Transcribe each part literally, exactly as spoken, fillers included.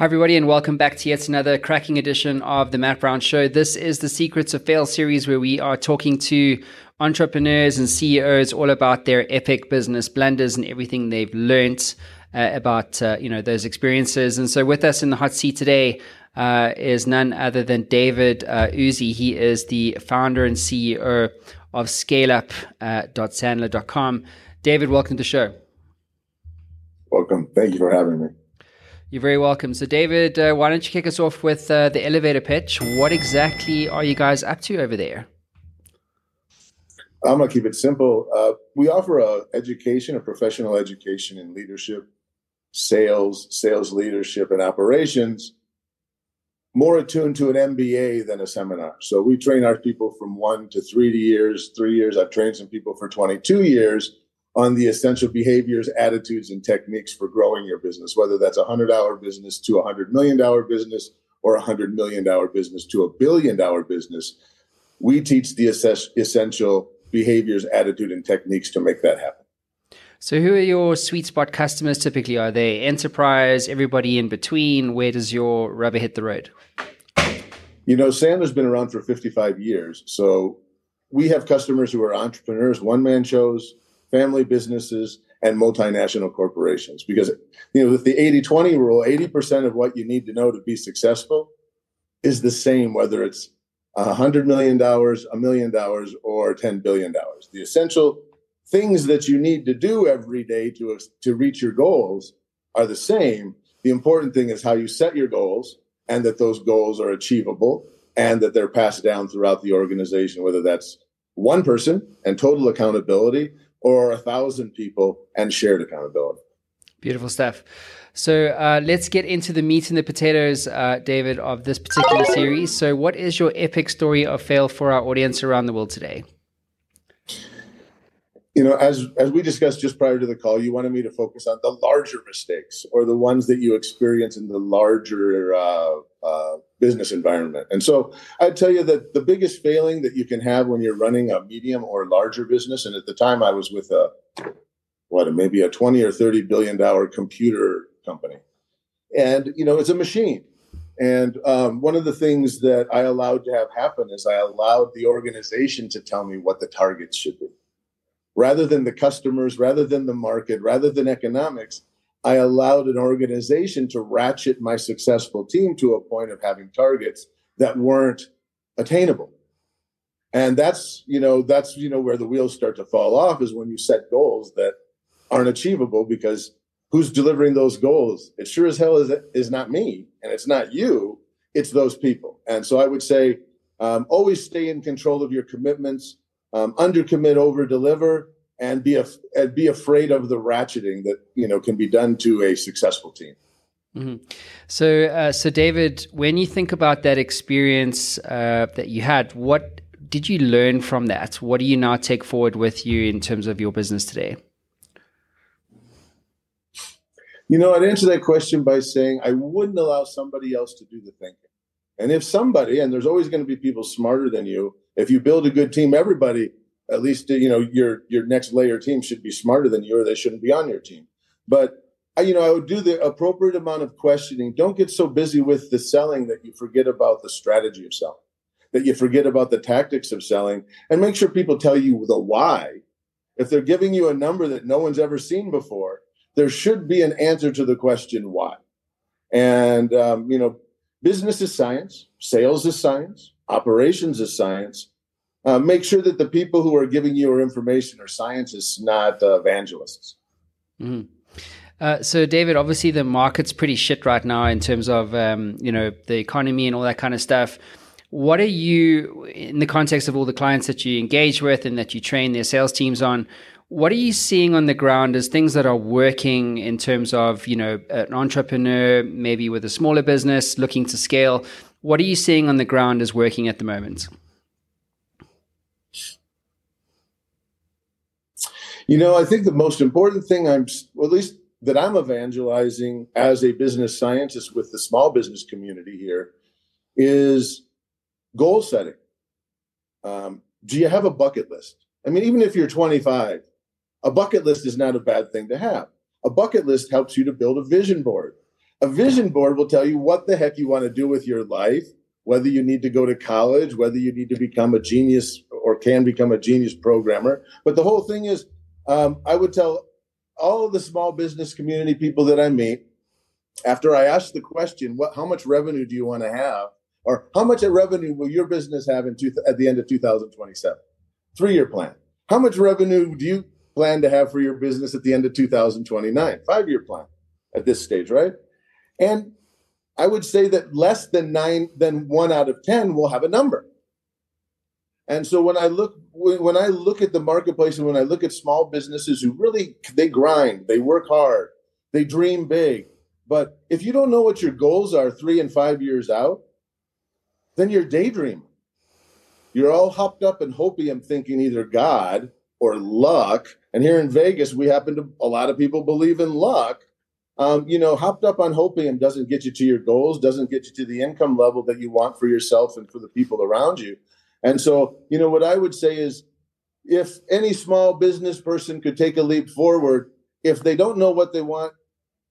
Hi, everybody, and welcome back to yet another cracking edition of the Matt Brown Show. This is the Secrets of Fail series where we are talking to entrepreneurs and C E Os all about their epic business blunders and everything they've learnt uh, about uh, you know those experiences. And so with us in the hot seat today uh, is none other than David uh, Uzi. He is the founder and C E O of scale up dot sandler dot com. David, welcome to the show. Welcome. Thank you for having me. You're very welcome. So, David, uh, why don't you kick us off with uh, the elevator pitch? What exactly are you guys up to over there? I'm going to keep it simple. Uh, we offer a education, a professional education in leadership, sales, sales leadership, and operations, more attuned to an M B A than a seminar. So we train our people from one to three years, three years. I've trained some people for twenty-two years. On the essential behaviors, attitudes, and techniques for growing your business, whether that's a one hundred dollar business to a one hundred million dollar business or a one hundred million dollar business to a billion dollar business. We teach the essential behaviors, attitude, and techniques to make that happen. So who are your sweet spot customers typically? Are they enterprise, everybody in between? Where does your rubber hit the road? You know, Sandler's been around for fifty-five years. So we have customers who are entrepreneurs, one-man shows, family businesses, and multinational corporations. Because, you know, with the eighty twenty rule, eighty percent of what you need to know to be successful is the same, whether it's one hundred million dollars, a million dollars, or ten billion dollars. The essential things that you need to do every day to, to reach your goals are the same. The important thing is how you set your goals and that those goals are achievable and that they're passed down throughout the organization, whether that's one person and total accountability, or a thousand people and shared accountability. Beautiful stuff. So uh, let's get into the meat and the potatoes, uh, David, of this particular series. So what is your epic story of fail for our audience around the world today? You know, as, as we discussed just prior to the call, you wanted me to focus on the larger mistakes or the ones that you experience in the larger uh, uh, business environment. And so I'd tell you that the biggest failing that you can have when you're running a medium or larger business, and at the time I was with a, what, maybe a twenty or thirty billion dollar computer company. And, you know, it's a machine. And um, one of the things that I allowed to have happen is I allowed the organization to tell me what the targets should be. Rather than the customers, rather than the market, rather than economics, I allowed an organization to ratchet my successful team to a point of having targets that weren't attainable. And that's, you know, that's, you know, where the wheels start to fall off is when you set goals that aren't achievable, because who's delivering those goals? It sure as hell is, is not me, and it's not you, it's those people. And so I would say, um, always stay in control of your commitments. Um, undercommit, overdeliver, and be af- and be afraid of the ratcheting that you know can be done to a successful team. Mm-hmm. So, uh, so David, when you think about that experience uh, that you had, what did you learn from that? What do you now take forward with you in terms of your business today? You know, I'd answer that question by saying I wouldn't allow somebody else to do the thinking. And if somebody, and there's always going to be people smarter than you. If you build a good team, everybody, at least, you know, your your next layer team should be smarter than you, or they shouldn't be on your team. But, you know, I would do the appropriate amount of questioning. Don't get so busy with the selling that you forget about the strategy of selling, that you forget about the tactics of selling, and make sure people tell you the why. If they're giving you a number that no one's ever seen before, there should be an answer to the question why. And, um, you know, business is science. Sales is science. Operations is science. Uh, make sure that the people who are giving you your information are scientists, not uh, evangelists. Mm. Uh, so, David, obviously the market's pretty shit right now in terms of um, you know the economy and all that kind of stuff. What are you, in the context of all the clients that you engage with and that you train their sales teams on, what are you seeing on the ground as things that are working in terms of you know an entrepreneur, maybe with a smaller business looking to scale? What are you seeing on the ground as working at the moment? You know, I think the most important thing I'm, well, at least that I'm evangelizing as a business scientist with the small business community here is goal setting. Um, do you have a bucket list? I mean, even if you're twenty-five, a bucket list is not a bad thing to have. A bucket list helps you to build a vision board. A vision board will tell you what the heck you want to do with your life, whether you need to go to college, whether you need to become a genius or can become a genius programmer. But the whole thing is, um, I would tell all of the small business community people that I meet, after I ask the question, what, how much revenue do you want to have? Or how much revenue will your business have in two, at the end of two thousand twenty-seven? Three-year plan. How much revenue do you plan to have for your business at the end of two thousand twenty-nine? Five-year plan at this stage, right? And I would say that less than nine, than one out of ten will have a number. And so when I look, when I look at the marketplace and when I look at small businesses who really, they grind, they work hard, they dream big. But if you don't know what your goals are three and five years out, then you're daydreaming. You're all hopped up in hopium thinking either God or luck. And here in Vegas, we happen to, a lot of people believe in luck. Um, you know, hopped up on hopium doesn't get you to your goals, doesn't get you to the income level that you want for yourself and for the people around you. And so, you know, what I would say is if any small business person could take a leap forward, if they don't know what they want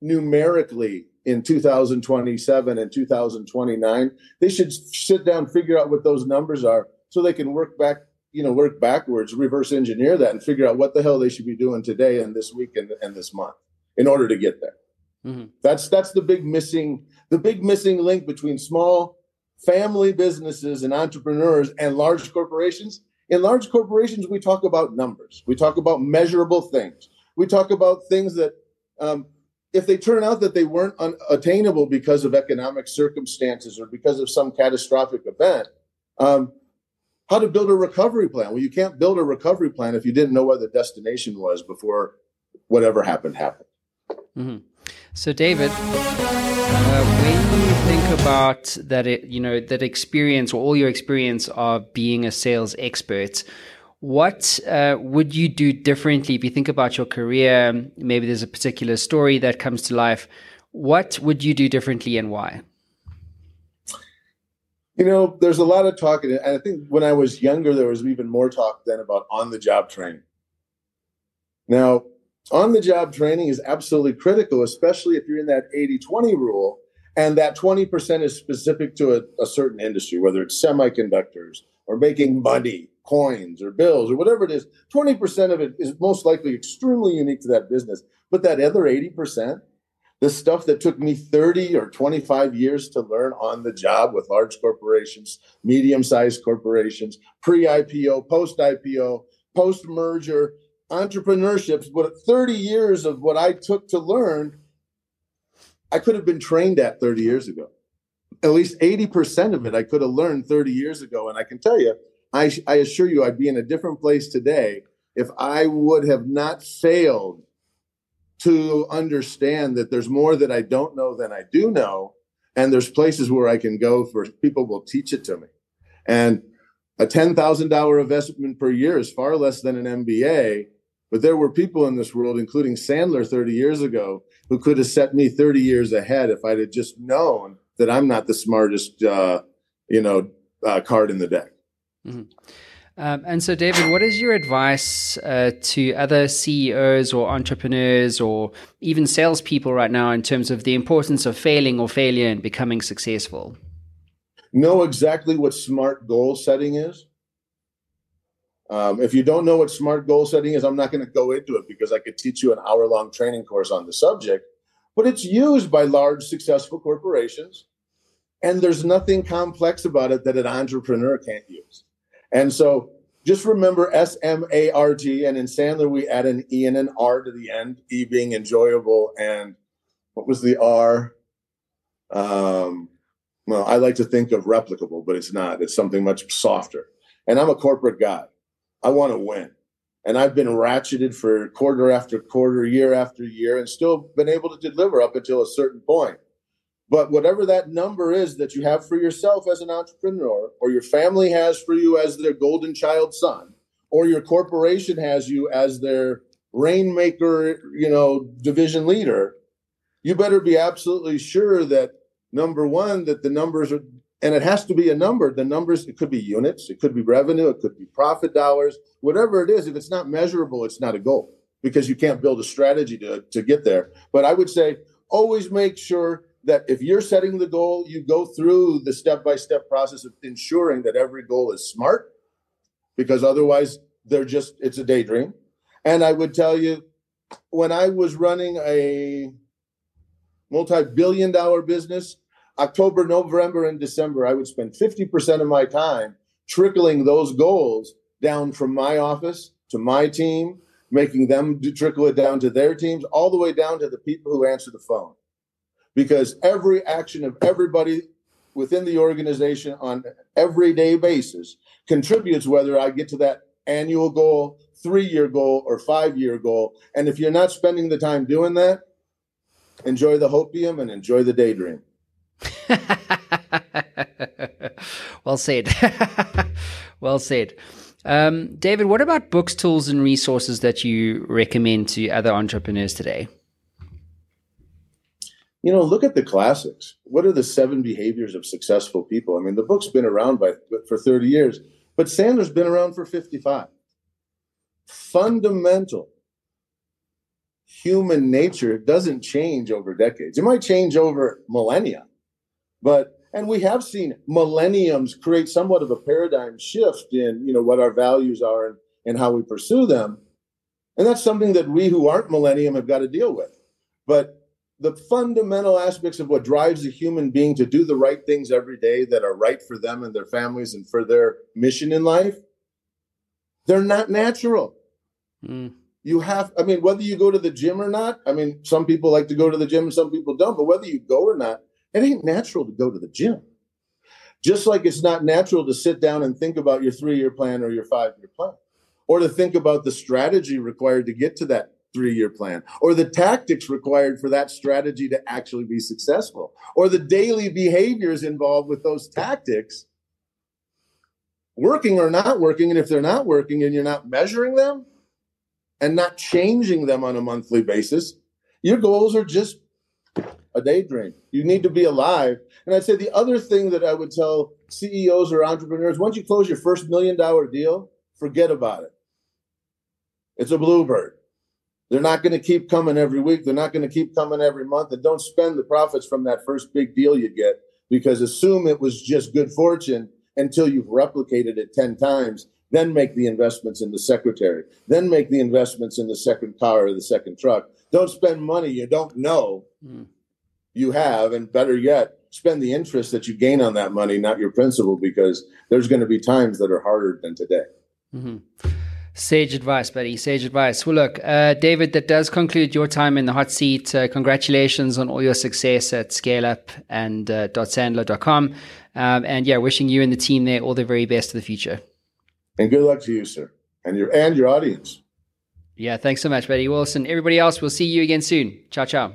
numerically in two thousand twenty-seven and two thousand twenty-nine, they should sit down, figure out what those numbers are so they can work back, you know, work backwards, reverse engineer that and figure out what the hell they should be doing today and this week and, and this month in order to get there. Mm-hmm. That's that's the big missing the big missing link between small family businesses and entrepreneurs and large corporations. In large corporations, we talk about numbers. We talk about measurable things. We talk about things that um, if they turn out that they weren't unattainable because of economic circumstances or because of some catastrophic event, um, how to build a recovery plan. Well, you can't build a recovery plan if you didn't know where the destination was before whatever happened happened. Mm-hmm. So, David, uh, when you think about that, it, you know, that experience or all your experience of being a sales expert, what uh, would you do differently? If you think about your career, maybe there's a particular story that comes to life. What would you do differently and why? You know, there's a lot of talk. And I think when I was younger, there was even more talk then about on-the-job training. Now, on-the-job training is absolutely critical, especially if you're in that eighty twenty rule, and that twenty percent is specific to a, a certain industry, whether it's semiconductors or making money, coins or bills or whatever it is. twenty percent of it is most likely extremely unique to that business. But that other eighty percent, the stuff that took me thirty or twenty-five years to learn on the job with large corporations, medium-sized corporations, pre-I P O, post-I P O, post-merger, entrepreneurships, but thirty years of what I took to learn, I could have been trained at thirty years ago. At least eighty percent of it I could have learned thirty years ago. And I can tell you, I, I assure you, I'd be in a different place today if I would have not failed to understand that there's more that I don't know than I do know. And there's places where I can go for people will teach it to me. And a ten thousand dollars investment per year is far less than an M B A. But there were people in this world, including Sandler thirty years ago, who could have set me thirty years ahead if I'd have just known that I'm not the smartest, uh, you know, uh, card in the deck. Mm-hmm. Um, and so, David, what is your advice uh, to other C E Os or entrepreneurs or even salespeople right now in terms of the importance of failing or failure and becoming successful? Know exactly what smart goal setting is. Um, if you don't know what smart goal setting is, I'm not going to go into it because I could teach you an hour-long training course on the subject, but it's used by large, successful corporations, and there's nothing complex about it that an entrepreneur can't use. And so just remember S M A R T, and in Sandler, we add an E and an R to the end, E being enjoyable, and what was the R? Um, well, I like to think of replicable, but it's not. It's something much softer. And I'm a corporate guy. I want to win. And I've been ratcheted for quarter after quarter, year after year, and still been able to deliver up until a certain point. But whatever that number is that you have for yourself as an entrepreneur, or your family has for you as their golden child son, or your corporation has you as their rainmaker, you know, division leader, you better be absolutely sure that, number one, that the numbers are, and it has to be a number. The numbers, it could be units, it could be revenue, it could be profit dollars, whatever it is. If it's not measurable, it's not a goal because you can't build a strategy to, to get there. But I would say always make sure that if you're setting the goal, you go through the step-by-step process of ensuring that every goal is smart, because otherwise they're just, it's a daydream. And I would tell you, when I was running a multi-billion dollar business, October, November, and December, I would spend fifty percent of my time trickling those goals down from my office to my team, making them do, trickle it down to their teams, all the way down to the people who answer the phone. Because every action of everybody within the organization on an everyday basis contributes whether I get to that annual goal, three-year goal, or five-year goal. And if you're not spending the time doing that, enjoy the hopium and enjoy the daydream. Well said. Well said. Um, David, what about books, tools, and resources that you recommend to other entrepreneurs today? You know, look at the classics. What are the seven behaviors of successful people? I mean, the book's been around by, for thirty years, but Sandler's been around for fifty-five. Fundamental human nature doesn't change over decades. It might change over millennia, but and we have seen millenniums create somewhat of a paradigm shift in, you know, what our values are and, and how we pursue them. And that's something that we who aren't millennium have got to deal with. But the fundamental aspects of what drives a human being to do the right things every day that are right for them and their families and for their mission in life, they're not natural. Mm. You have, I mean, whether you go to the gym or not, I mean, some people like to go to the gym and some people don't, but whether you go or not, it ain't natural to go to the gym. Just like it's not natural to sit down and think about your three-year plan or your five-year plan, or to think about the strategy required to get to that three-year plan, or the tactics required for that strategy to actually be successful, or the daily behaviors involved with those tactics, working or not working. And if they're not working and you're not measuring them and not changing them on a monthly basis, your goals are just a daydream. You need to be alive. And I'd say the other thing that I would tell C E Os or entrepreneurs, once you close your first million dollar deal, forget about it. It's a bluebird. They're not going to keep coming every week. They're not going to keep coming every month. And don't spend the profits from that first big deal you get, because assume it was just good fortune until you've replicated it ten times. Then make the investments in the secretary. Then make the investments in the second car or the second truck. Don't spend money you don't know mm. you have. And better yet, spend the interest that you gain on that money, not your principal, because there's going to be times that are harder than today. Mm-hmm. Sage advice, buddy. Sage advice. Well, look, uh, David, that does conclude your time in the hot seat. Uh, congratulations on all your success at ScaleUp and uh, .sandler dot com. Um, and yeah, wishing you and the team there all the very best for the future. And good luck to you, sir, and your and your audience. Yeah, thanks so much, buddy. Well, listen, everybody else, we'll see you again soon. Ciao, ciao.